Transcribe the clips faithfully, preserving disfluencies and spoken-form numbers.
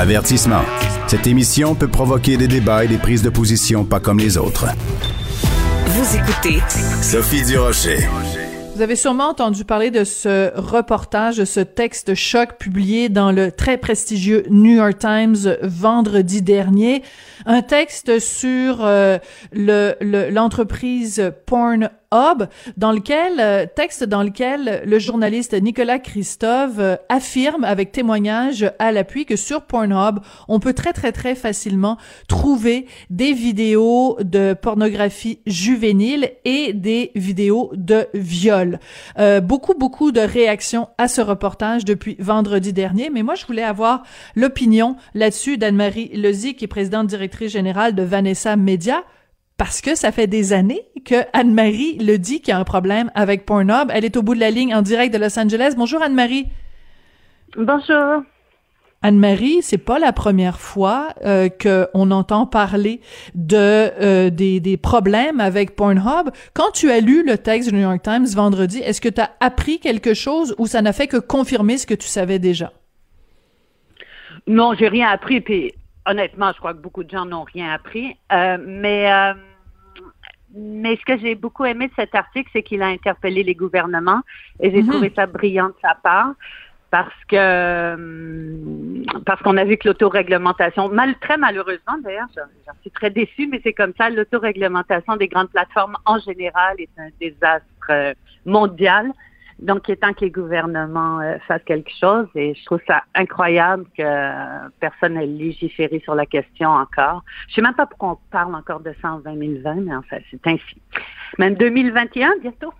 Avertissement. Cette émission peut provoquer des débats et des prises de position pas comme les autres. Vous écoutez Sophie Durocher. Vous avez sûrement entendu parler de ce reportage, de ce texte choc publié dans le très prestigieux New York Times vendredi dernier. Un texte sur euh, le, le, l'entreprise Pornhub, dans lequel, euh, texte dans lequel le journaliste Nicholas Kristof euh, affirme avec témoignage à l'appui que sur Pornhub, on peut très très très facilement trouver des vidéos de pornographie juvénile et des vidéos de viol. Euh, beaucoup, beaucoup de réactions à ce reportage depuis vendredi dernier, mais moi, je voulais avoir l'opinion là-dessus d'Anne-Marie Lezy, qui est présidente directrice générale de Vanessa Média, parce que ça fait des années que Anne-Marie le dit qu'il y a un problème avec Pornhub. Elle est au bout de la ligne en direct de Los Angeles. Bonjour Anne-Marie. Bonjour. Anne-Marie, c'est pas la première fois euh, qu'on entend parler de euh, des, des problèmes avec Pornhub. Quand tu as lu le texte du New York Times vendredi, est-ce que tu as appris quelque chose ou ça n'a fait que confirmer ce que tu savais déjà? Non, j'ai rien appris. Puis honnêtement, je crois que beaucoup de gens n'ont rien appris. Euh, mais euh, mais ce que j'ai beaucoup aimé de cet article, c'est qu'il a interpellé les gouvernements et j'ai mmh. trouvé ça brillant de sa part. Parce que parce qu'on a vu que l'autoréglementation, mal, très malheureusement d'ailleurs, j'en suis très déçue, mais c'est comme ça, l'autoréglementation des grandes plateformes en général est un désastre mondial. Donc, il est temps que les gouvernements fassent quelque chose et je trouve ça incroyable que personne n'ait légiféré sur la question encore. Je sais même pas pourquoi on parle encore de ça en deux mille vingt, mais enfin, c'est ainsi. Même deux mille vingt et un, bientôt.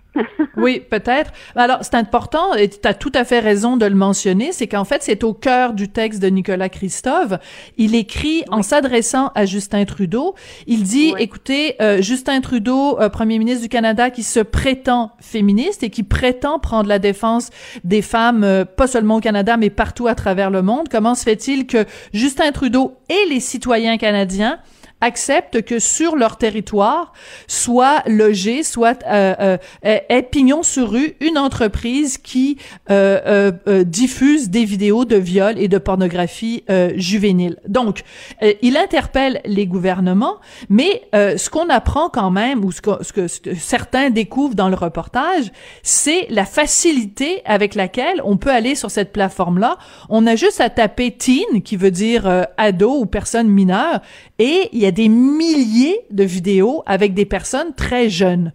Oui, peut-être. Alors, c'est important, et tu as tout à fait raison de le mentionner, c'est qu'en fait, c'est au cœur du texte de Nicholas Kristof. Il écrit, oui. en s'adressant à Justin Trudeau, il dit, oui. écoutez, euh, Justin Trudeau, euh, premier ministre du Canada, qui se prétend féministe et qui prétend prendre la défense des femmes, euh, pas seulement au Canada, mais partout à travers le monde, comment se fait-il que Justin Trudeau et les citoyens canadiens acceptent que sur leur territoire soit logée, soit euh, euh, est pignon sur rue une entreprise qui euh, euh, euh, diffuse des vidéos de viol et de pornographie euh, juvénile. Donc, euh, il interpelle les gouvernements, mais euh, ce qu'on apprend quand même, ou ce que, ce que certains découvrent dans le reportage, c'est la facilité avec laquelle on peut aller sur cette plateforme-là. On a juste à taper teen, qui veut dire euh, ado ou personne mineure, et il y a des milliers de vidéos avec des personnes très jeunes.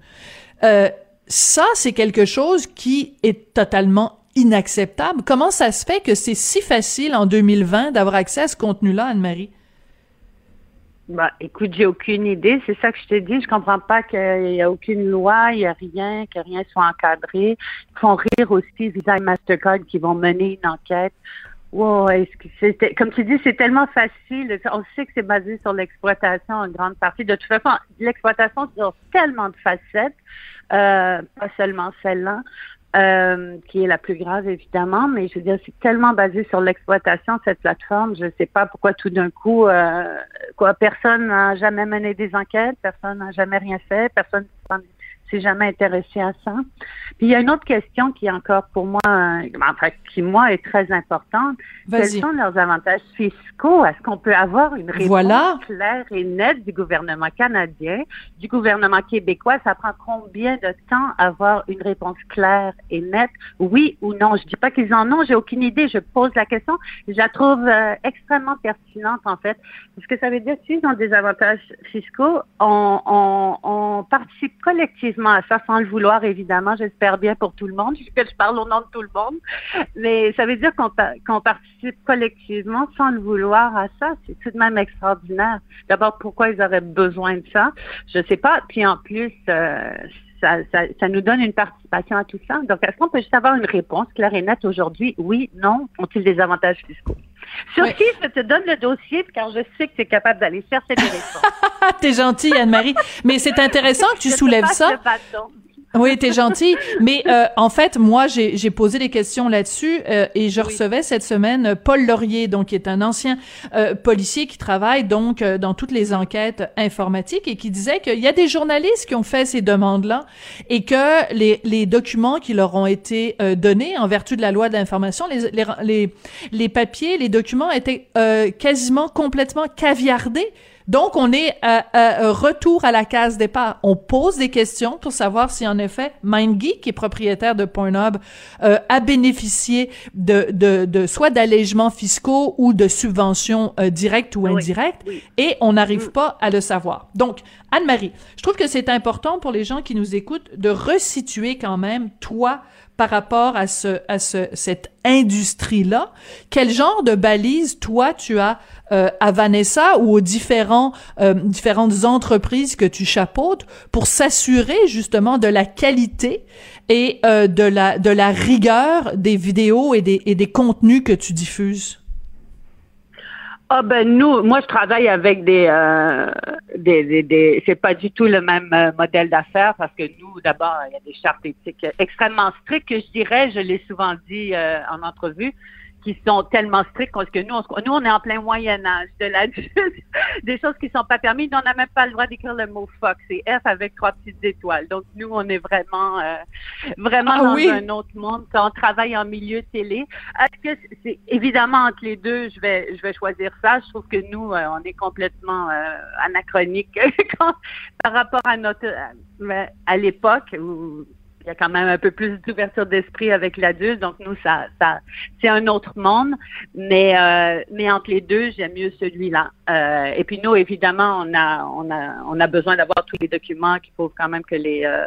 Euh, ça, c'est quelque chose qui est totalement inacceptable. Comment ça se fait que c'est si facile en deux mille vingt d'avoir accès à ce contenu-là, Anne-Marie? Bah, écoute, j'ai aucune idée. C'est ça que je te dis. Je comprends pas qu'il y a aucune loi, il y a rien, que rien soit encadré. Ils font rire aussi Visa et Mastercard qui vont mener une enquête. Wow, est-ce que c'était, comme tu dis, c'est tellement facile. On sait que c'est basé sur l'exploitation en grande partie. De toute façon, l'exploitation sur tellement de facettes, euh, pas seulement celle-là, euh, qui est la plus grave évidemment, mais je veux dire, c'est tellement basé sur l'exploitation cette plateforme. Je ne sais pas pourquoi tout d'un coup, euh, quoi, personne n'a jamais mené des enquêtes, personne n'a jamais rien fait, personne ne s'est jamais intéressé à ça. Puis il y a une autre question qui est encore pour moi, euh, enfin qui moi est très importante. Vas-y. Quels sont leurs avantages fiscaux? Est-ce qu'on peut avoir une réponse voilà. claire et nette du gouvernement canadien, du gouvernement québécois? Ça prend combien de temps avoir une réponse claire et nette? Oui ou non? Je dis pas qu'ils en ont, j'ai aucune idée. Je pose la question. Je la trouve euh, extrêmement pertinente en fait, parce que ça veut dire s'ils ont des avantages fiscaux, on, on, on participe collectivement à ça, sans le vouloir, évidemment. J'espère bien pour tout le monde, puisque je parle au nom de tout le monde. Mais ça veut dire qu'on, qu'on participe collectivement sans le vouloir à ça. C'est tout de même extraordinaire. D'abord, pourquoi ils auraient besoin de ça? Je sais pas. Puis en plus, euh, ça, ça, ça nous donne une participation à tout ça. Donc, est-ce qu'on peut juste avoir une réponse claire et nette aujourd'hui? Oui, non? Ont-ils des avantages fiscaux? Sophie, oui. je te donne le dossier car je sais que tu es capable d'aller faire cette réponse. T'es gentille, Anne-Marie. Mais c'est intéressant que tu je soulèves ça. Oui, t'es gentil. Mais euh, en fait, moi, j'ai, j'ai posé des questions là-dessus euh, et je oui. recevais cette semaine Paul Laurier, donc qui est un ancien euh, policier qui travaille donc euh, dans toutes les enquêtes informatiques et qui disait qu'il y a des journalistes qui ont fait ces demandes-là et que les, les documents qui leur ont été euh, donnés en vertu de la loi de l'information, les, les, les, les papiers, les documents étaient euh, quasiment complètement caviardés. Donc, on est à, à, à retour à la case départ. On pose des questions pour savoir si, en effet, MindGeek, qui est propriétaire de Pornhub, euh, a bénéficié de, de, de soit d'allègements fiscaux ou de subventions euh, directes ou indirectes, oui. Oui. et on n'arrive oui. pas à le savoir. Donc, Anne-Marie, je trouve que c'est important pour les gens qui nous écoutent de resituer quand même, toi, par rapport à ce à ce cette industrie-là, quel genre de balise toi tu as euh, à Vanessa ou aux différents euh, différentes entreprises que tu chapeautes pour s'assurer justement de la qualité et euh, de la de la rigueur des vidéos et des et des contenus que tu diffuses? Ah ben nous, moi je travaille avec des, euh, des, des, des c'est pas du tout le même modèle d'affaires parce que nous, d'abord, il y a des chartes éthiques extrêmement strictes que je dirais, je l'ai souvent dit euh, en entrevue, qui sont tellement strictes parce que nous, on, nous on est en plein Moyen-Âge de la des choses qui sont pas permises, on n'a même pas le droit d'écrire le mot fuck, c'est F avec trois petites étoiles. Donc nous, on est vraiment, euh, vraiment ah, dans oui. un autre monde quand on travaille en milieu télé. Est-ce que c'est évidemment entre les deux, je vais, je vais choisir ça. Je trouve que nous, euh, on est complètement euh, anachronique quand, par rapport à notre à, à l'époque où il y a quand même un peu plus d'ouverture d'esprit avec l'adulte, donc nous, ça, ça, c'est un autre monde, mais euh, mais entre les deux, j'aime mieux celui-là. Euh, et puis nous, évidemment, on a, on a, on a besoin d'avoir tous les documents qui prouvent quand même que les euh,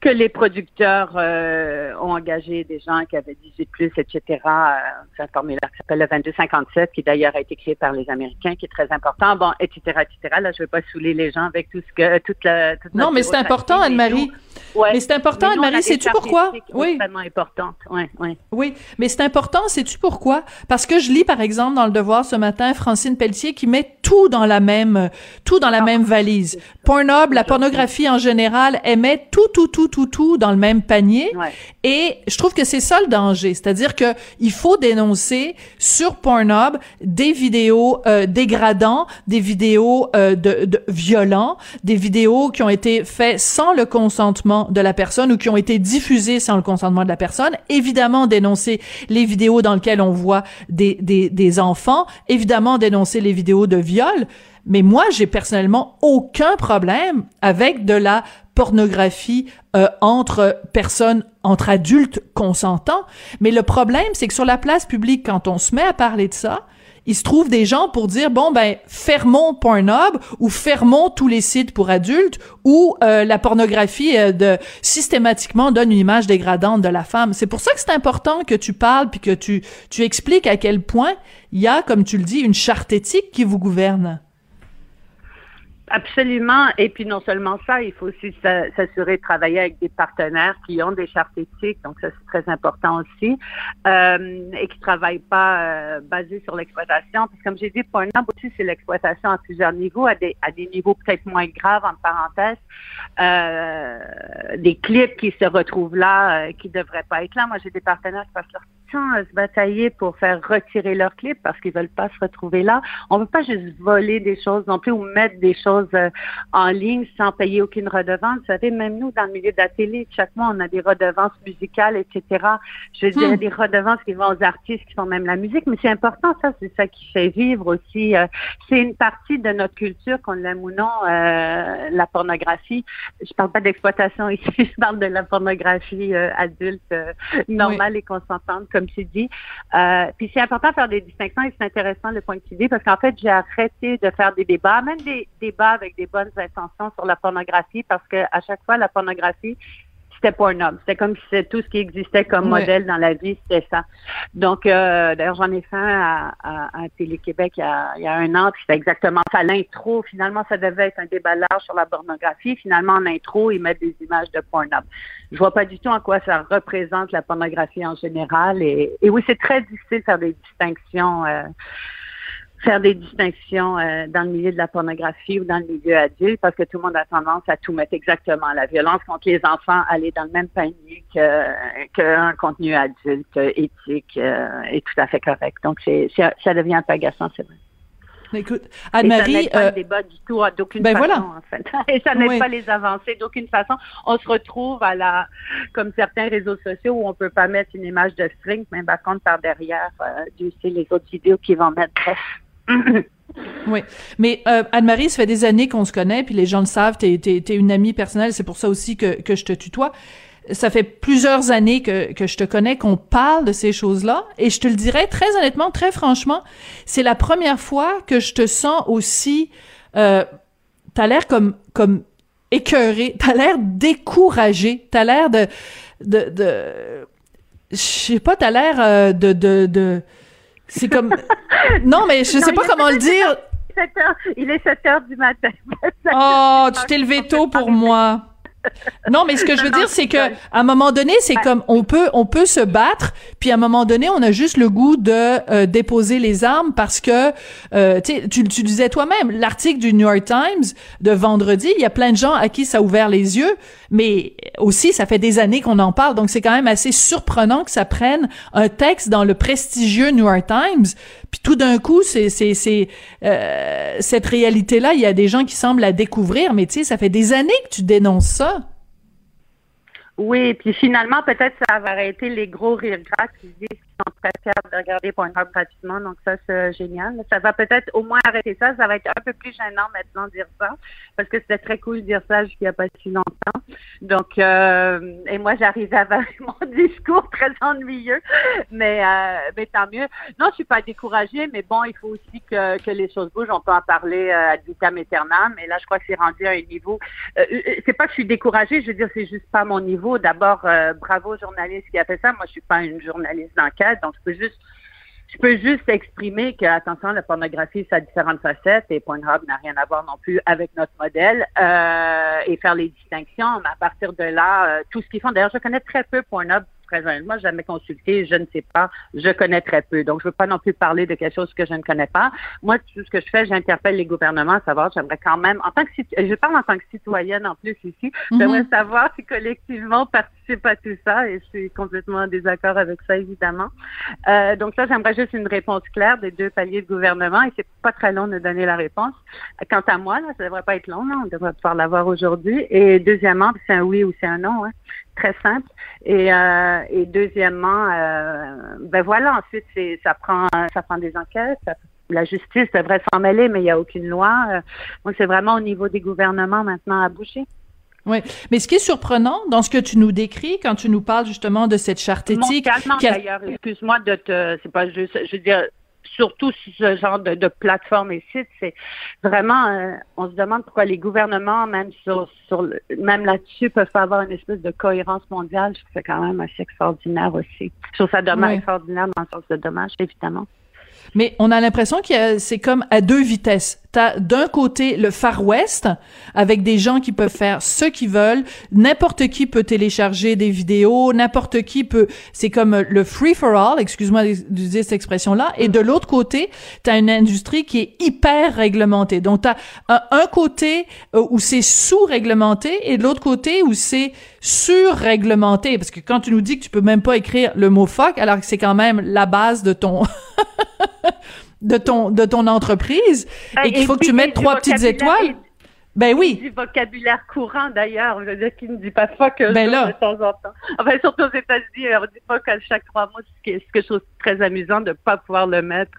que les producteurs euh, ont engagé des gens qui avaient dix-huit plus, et cetera. Euh, c'est un formulaire qui s'appelle le vingt-deux cinquante-sept, qui d'ailleurs a été créé par les Américains, qui est très important. Bon, et cetera, et cetera. Là, je ne veux pas saouler les gens avec tout ce que toute la. Toute non, mais c'est important, Anne-Marie. Ouais. Mais c'est important, mais nous, Anne-Marie. Sais-tu pourquoi? Oui. C'est vraiment important. Oui, oui. Oui, mais c'est important. Sais-tu pourquoi? Parce que je lis, par exemple, dans Le Devoir ce matin, Francine Pelletier qui met tout dans la même, tout dans la ah, même valise. Pornhub, la pornographie en général, elle met tout, tout, tout. tout, tout dans le même panier. Ouais. Et je trouve que c'est ça le danger. C'est-à-dire que il faut dénoncer sur Pornhub des vidéos euh, dégradants, des vidéos euh, de, de violents, des vidéos qui ont été faites sans le consentement de la personne ou qui ont été diffusées sans le consentement de la personne. Évidemment, dénoncer les vidéos dans lesquelles on voit des, des, des enfants. Évidemment, dénoncer les vidéos de viol. Mais moi, j'ai personnellement aucun problème avec de la pornographie euh, entre personnes, entre adultes consentants. Mais le problème, c'est que sur la place publique, quand on se met à parler de ça, il se trouve des gens pour dire, bon, ben, fermons Pornhub ou fermons tous les sites pour adultes où euh, la pornographie euh, de, systématiquement donne une image dégradante de la femme. C'est pour ça que c'est important que tu parles puis que tu, tu expliques à quel point il y a, comme tu le dis, une charte éthique qui vous gouverne. Absolument. Et puis, non seulement ça, il faut aussi s'assurer de travailler avec des partenaires qui ont des chartes éthiques. Donc, ça, c'est très important aussi. Euh, et qui ne travaillent pas euh, basés sur l'exploitation. Parce que, comme j'ai dit, Pornhub aussi, c'est l'exploitation à plusieurs niveaux, à des, à des niveaux peut-être moins graves, en parenthèse. Euh, des clips qui se retrouvent là, euh, qui ne devraient pas être là. Moi, j'ai des partenaires qui passent leur temps à se batailler pour faire retirer leurs clips parce qu'ils veulent pas se retrouver là. On veut pas juste voler des choses non plus ou mettre des choses en ligne sans payer aucune redevance. Vous savez, même nous, dans le milieu de la télé, chaque mois, on a des redevances musicales, et cetera. Je veux dire, hmm. des redevances qui vont aux artistes, qui font même la musique, mais c'est important, ça, c'est ça qui fait vivre aussi. C'est une partie de notre culture, qu'on l'aime ou non, euh, la pornographie. Je parle pas d'exploitation ici, je parle de la pornographie euh, adulte, euh, normale oui. et consentante, comme tu dis. Euh, puis c'est important de faire des distinctions et c'est intéressant le point que tu dis parce qu'en fait, j'ai arrêté de faire des débats, même des débats avec des bonnes intentions sur la pornographie parce que à chaque fois, la pornographie, c'était Pornhub. C'était comme si c'était tout ce qui existait comme oui. modèle dans la vie, c'était ça. Donc, euh, d'ailleurs, j'en ai fait un à, à, à Télé-Québec il y a, il y a un an, puis c'était exactement ça. L'intro, finalement, ça devait être un débat large sur la pornographie. Finalement, en intro, ils mettent des images de Pornhub. Je vois pas du tout en quoi ça représente la pornographie en général. Et, et oui, c'est très difficile de faire des distinctions euh, faire des distinctions euh, dans le milieu de la pornographie ou dans le milieu adulte, parce que tout le monde a tendance à tout mettre exactement. La violence contre les enfants, elle est dans le même panier que qu'un contenu adulte, éthique, euh, est tout à fait correct. Donc, c'est, c'est ça devient un peu agaçant, c'est vrai. Écoute, Anne-Marie, et ça n'est pas euh, le débat du tout, d'aucune ben façon, voilà. en fait. Et ça n'est oui. pas les avancées, d'aucune façon. On se retrouve à la, comme certains réseaux sociaux où on peut pas mettre une image de string, mais par contre, par derrière, euh, Dieu sait les autres vidéos qui vont mettre. Oui, mais euh, Anne-Marie, ça fait des années qu'on se connaît, puis les gens le savent, t'es, t'es, t'es une amie personnelle, c'est pour ça aussi que, que je te tutoie. Ça fait plusieurs années que, que je te connais, qu'on parle de ces choses-là, et je te le dirais très honnêtement, très franchement, c'est la première fois que je te sens aussi... Euh, t'as l'air comme comme écœurée, t'as l'air découragée, t'as l'air de... de, de je sais pas, t'as l'air de... de, de c'est comme... Non, mais je non, sais pas comment le dire. sept heures, il est sept heures du matin. Oh, tu t'es levé tôt pour moi. Non, mais ce que je veux dire, c'est que à un moment donné, c'est comme on peut, on peut se battre, puis à un moment donné, on a juste le goût de euh, déposer les armes parce que euh, tu, tu disais toi-même l'article du New York Times de vendredi. Il y a plein de gens à qui ça a ouvert les yeux, mais aussi ça fait des années qu'on en parle, donc c'est quand même assez surprenant que ça prenne un texte dans le prestigieux New York Times. Puis tout d'un coup, c'est c'est c'est euh, cette réalité-là, il y a des gens qui semblent la découvrir, mais tu sais, ça fait des années que tu dénonces ça. Oui, puis finalement, peut-être ça va arrêter les gros rires gras qui disent qu'ils sont très fiers de regarder Pornhub gratuitement, donc ça, c'est génial. Ça va peut-être au moins arrêter ça, ça va être un peu plus gênant maintenant de dire ça, parce que c'était très cool de dire ça jusqu'il n'y a pas si longtemps. Donc, euh, et moi, j'arrivais avec mon discours très ennuyeux, mais, euh, mais tant mieux. Non, je suis pas découragée, mais bon, il faut aussi que, que les choses bougent, on peut en parler à vitam aeternam, mais là, je crois que c'est rendu à un niveau... Euh, c'est pas que je suis découragée, je veux dire, c'est juste pas mon niveau. D'abord, euh, bravo aux journalistes qui a fait ça. Moi, je suis pas une journaliste d'enquête, donc je peux juste, je peux juste exprimer que, attention, la pornographie, ça a différentes facettes et Pornhub n'a rien à voir non plus avec notre modèle euh, et faire les distinctions. Mais à partir de là, euh, tout ce qu'ils font. D'ailleurs, je connais très peu Pornhub. Moi, je n'ai jamais consulté, je ne sais pas, je connais très peu. Donc, je ne veux pas non plus parler de quelque chose que je ne connais pas. Moi, tout ce que je fais, j'interpelle les gouvernements à savoir, j'aimerais quand même, en tant que je parle en tant que citoyenne en plus ici, mm-hmm. j'aimerais savoir si collectivement on participe à tout ça et je suis complètement en désaccord avec ça, évidemment. Euh, donc là, j'aimerais juste une réponse claire des deux paliers de gouvernement et c'est pas très long de donner la réponse. Quant à moi, là, ça devrait pas être long, là, on devrait pouvoir l'avoir aujourd'hui. Et deuxièmement, c'est un oui ou c'est un non, hein. Très simple. Et, euh, et deuxièmement, euh, ben voilà, ensuite, c'est, ça prend, ça prend des enquêtes. Ça, la justice devrait s'en mêler, mais il n'y a aucune loi. Euh, donc, c'est vraiment au niveau des gouvernements maintenant à bouger. Oui. Mais ce qui est surprenant dans ce que tu nous décris, quand tu nous parles justement de cette charte éthique. Mondialement, qui a... d'ailleurs, excuse-moi de te, c'est pas juste, je veux dire, surtout sur ce genre de, de plateforme et site, c'est vraiment, euh, on se demande pourquoi les gouvernements, même sur, sur le, même là-dessus, peuvent pas avoir une espèce de cohérence mondiale. Je trouve ça quand même assez extraordinaire aussi. Je trouve ça dommage, oui. extraordinaire dans le sens de dommage, évidemment. Mais on a l'impression que c'est comme à deux vitesses. T'as d'un côté le Far West avec des gens qui peuvent faire ce qu'ils veulent, n'importe qui peut télécharger des vidéos, n'importe qui peut, c'est comme le free for all, excuse-moi d'utiliser cette expression-là, et de l'autre côté, t'as une industrie qui est hyper réglementée. Donc t'as un côté où c'est sous-réglementé et de l'autre côté où c'est sur-réglementé, parce que quand tu nous dis que tu peux même pas écrire le mot fuck, alors que c'est quand même la base de ton de ton de ton entreprise et, et qu'il faut que tu mettes trois petites étoiles. Ben oui. Du vocabulaire courant d'ailleurs, je veux dire qu'il ne dit pas fuck ben là. De temps en temps. Enfin surtout aux États-Unis, on dit fuck à chaque trois mots, ce qui est quelque chose de très amusant de pas pouvoir le mettre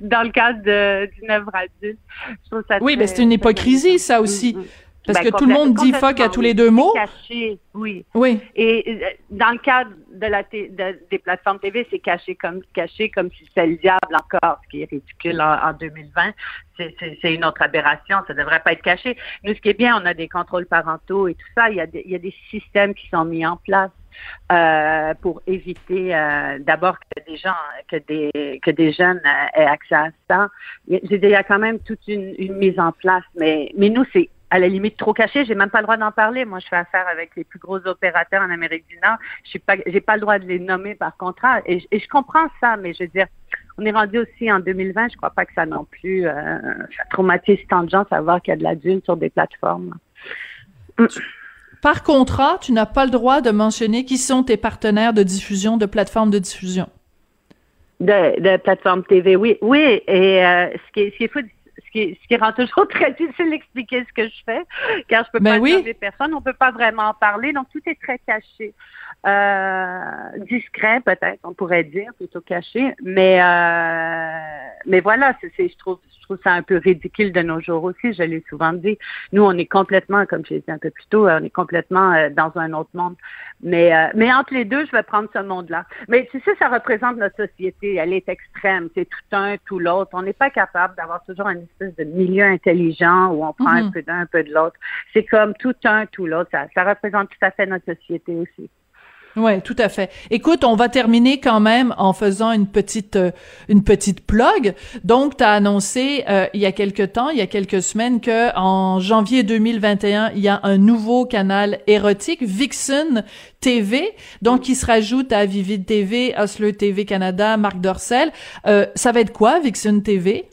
dans le cadre de, d'une œuvre adulte. Je trouve ça oui, mais ben c'est une hypocrisie ça aussi. Mm-hmm. Parce ben, que tout le monde dit fuck à tous les deux mots. Caché, oui. Oui. Et dans le cadre de la t- de, des plateformes T V, c'est caché comme caché comme si c'était le diable encore, ce qui est ridicule en, en deux mille vingt. C'est, c'est, c'est une autre aberration, ça devrait pas être caché. Nous, ce qui est bien, on a des contrôles parentaux et tout ça. Il y a des, il y a des systèmes qui sont mis en place. Euh, pour éviter euh, d'abord que des gens, que des que des jeunes euh, aient accès à ça. Il y a, il y a quand même toute une, une mise en place, mais mais nous c'est à la limite trop caché. J'ai même pas le droit d'en parler. Moi, je fais affaire avec les plus gros opérateurs en Amérique du Nord. Je suis pas, j'ai pas le droit de les nommer par contrat. Et, et je comprends ça, mais je veux dire, On est rendu aussi en deux mille vingt, je crois pas que ça non plus euh, ça traumatise tant de gens savoir qu'il y a de l'adulte sur des plateformes. Par contrat, tu n'as pas le droit de mentionner qui sont tes partenaires de diffusion, de plateformes de diffusion. De, de plateformes T V, oui. Oui, et euh, ce qui est, ce qui est fou, ce qui, ce qui rend toujours très difficile d'expliquer ce que je fais, car je peux ben pas oui. nommer personne, on peut pas vraiment en parler, donc tout est très caché. Euh, discret peut-être, on pourrait dire, plutôt caché, mais euh, mais voilà, c'est, c'est, je trouve je trouve ça un peu ridicule de nos jours aussi, je l'ai souvent dit. Nous, on est complètement, comme je l'ai dit un peu plus tôt, on est complètement euh, dans un autre monde. Mais euh, mais entre les deux, je vais prendre ce monde-là. Mais tu sais, ça représente notre société, elle est extrême, c'est tout un, tout l'autre. On n'est pas capable d'avoir toujours une espèce de milieu intelligent où on prend mm-hmm. un peu d'un, un peu de l'autre. C'est comme tout un, tout l'autre. Ça, ça représente tout à fait notre société aussi. Ouais, tout à fait. Écoute, on va terminer quand même en faisant une petite euh, une petite plug. Donc tu as annoncé euh, il y a quelque temps, il y a quelques semaines que en janvier deux mille vingt et un, il y a un nouveau canal érotique Vixen T V, donc qui se rajoute à Vivid T V, Hustler T V Canada, Marc Dorcel. Euh, ça va être quoi Vixen T V?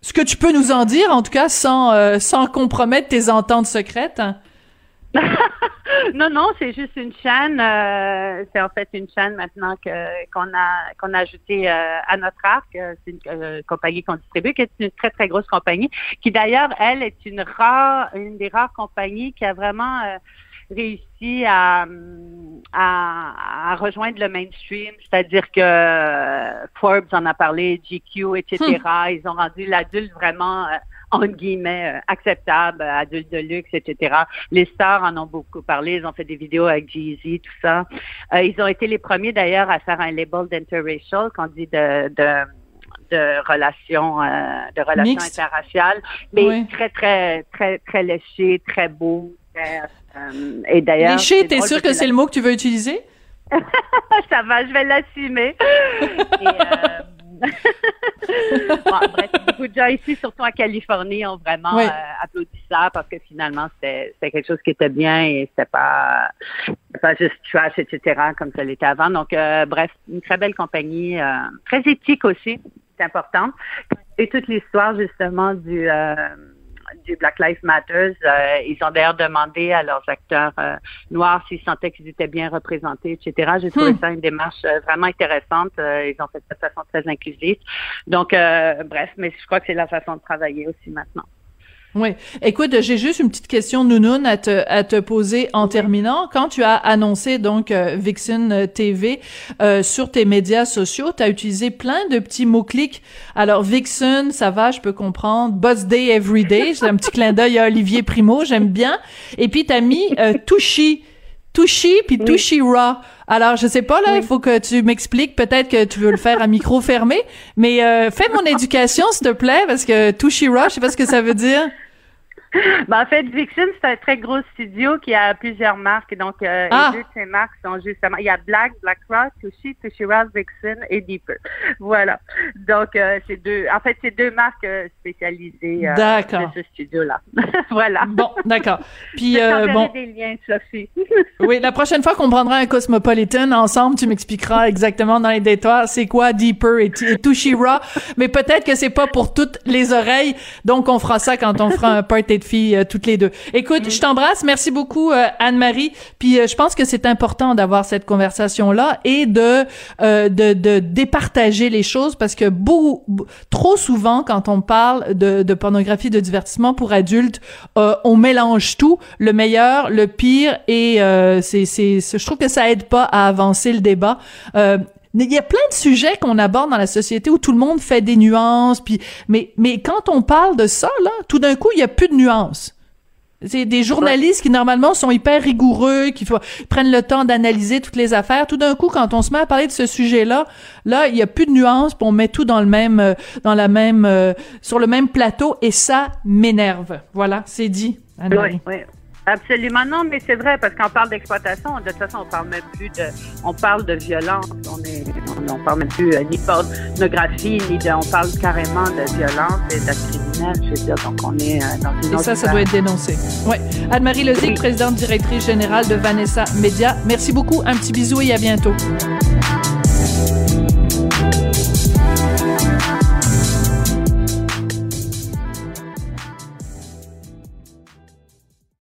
Ce que tu peux nous en dire en tout cas sans euh, sans compromettre tes ententes secrètes. Hein? Non, non, c'est juste une chaîne. Euh, c'est en fait une chaîne maintenant que qu'on a qu'on a ajoutée euh, à notre arc. C'est une euh, compagnie qu'on distribue, qui est une très très grosse compagnie, qui d'ailleurs elle est une rare, une des rares compagnies qui a vraiment euh, réussi à, à, à rejoindre le mainstream, c'est-à-dire que Forbes en a parlé, G Q, et cetera. Hmm. Ils ont rendu l'adulte vraiment, euh, entre guillemets, euh, acceptable, euh, adulte de luxe, et cetera. Les stars en ont beaucoup parlé, ils ont fait des vidéos avec Jeezy, tout ça. Euh, ils ont été les premiers d'ailleurs à faire un label d'interracial, qu'on dit de... de de relations euh, de relations Mixte. interraciales, mais oui. très très très très léché, très beau. Très, euh, et d'ailleurs, léché, t'es sûr que, que c'est la... le mot que tu veux utiliser? Ça va, je vais l'assumer. Et, euh... bon, bref, beaucoup de gens ici, surtout en Californie, ont vraiment oui. euh, applaudi ça parce que finalement c'était, c'était quelque chose qui était bien et c'était pas, c'était pas juste trash, et cetera comme ça l'était avant. Donc euh, bref, une très belle compagnie, euh, très éthique aussi, c'est important. Et toute l'histoire justement du euh, du Black Lives Matter, euh, ils ont d'ailleurs demandé à leurs acteurs euh, noirs s'ils sentaient qu'ils étaient bien représentés, et cetera. J'ai trouvé hmm. ça une démarche euh, vraiment intéressante. Euh, ils ont fait ça de façon très inclusive. Donc, euh, bref, mais je crois que c'est la façon de travailler aussi maintenant. Oui. Écoute, j'ai juste une petite question, Nounoun, à te, à te poser en oui. terminant. Quand tu as annoncé, donc, euh, Vixen T V euh, sur tes médias sociaux, tu as utilisé plein de petits mots-clics. Alors, Vixen, ça va, je peux comprendre. Boss Day Every Day, c'est un petit clin d'œil à Olivier Primo, j'aime bien. Et puis, tu as mis euh, Tushy. Tushy, puis oui. Tushy Raw. Alors, je sais pas, là, il oui. faut que tu m'expliques. Peut-être que tu veux le faire à micro fermé. Mais euh, fais mon éducation, s'il te plaît, parce que Tushy Raw, je sais pas ce que ça veut dire. Ben, en fait, Vixen, c'est un très gros studio qui a plusieurs marques. Donc, euh, ah. les deux de ces marques sont justement... Il y a Black, Black Rock, Tushy, Tushy Rock, Vixen et Deeper. Voilà. Donc, euh, c'est deux... En fait, c'est deux marques spécialisées euh, de ce studio-là. Voilà. Bon, d'accord. Puis, euh, bon... des liens, Sophie. Oui, la prochaine fois qu'on prendra un Cosmopolitan ensemble, tu m'expliqueras exactement dans les détours c'est quoi Deeper et, t- et Tushy Rock. Mais peut-être que c'est pas pour toutes les oreilles. Donc, on fera ça quand on fera un party de filles euh, toutes les deux. Écoute, mm. je t'embrasse. Merci beaucoup, euh, Anne-Marie. Puis euh, je pense que c'est important d'avoir cette conversation-là et de euh, de, de départager les choses parce que beaucoup, trop souvent, quand on parle de, de pornographie, de divertissement pour adultes, euh, on mélange tout, le meilleur, le pire, et euh, c'est, c'est, c'est, je trouve que ça aide pas à avancer le débat. Euh, Il y a plein de sujets qu'on aborde dans la société où tout le monde fait des nuances, puis mais mais quand on parle de ça là, tout d'un coup il y a plus de nuances. C'est des journalistes qui normalement sont hyper rigoureux, qui faut, prennent le temps d'analyser toutes les affaires. Tout d'un coup, quand on se met à parler de ce sujet-là, là, il y a plus de nuances, puis on met tout dans le même, dans la même, euh, sur le même plateau, et ça m'énerve. Voilà, c'est dit. Anne-Marie. Oui, oui. Absolument non, mais c'est vrai, parce qu'on parle d'exploitation, de toute façon, on parle même plus de, on parle de violence, on est, on, on parle même plus euh, ni de pornographie, ni de, on parle carrément de violence et d'actes criminels, je veux dire, donc on est euh, dans une autre... Et ça, ça doit être dénoncé. Ouais. Anne-Marie Lezy, oui. présidente directrice générale de Vanessa Média. Merci beaucoup, un petit bisou et à bientôt.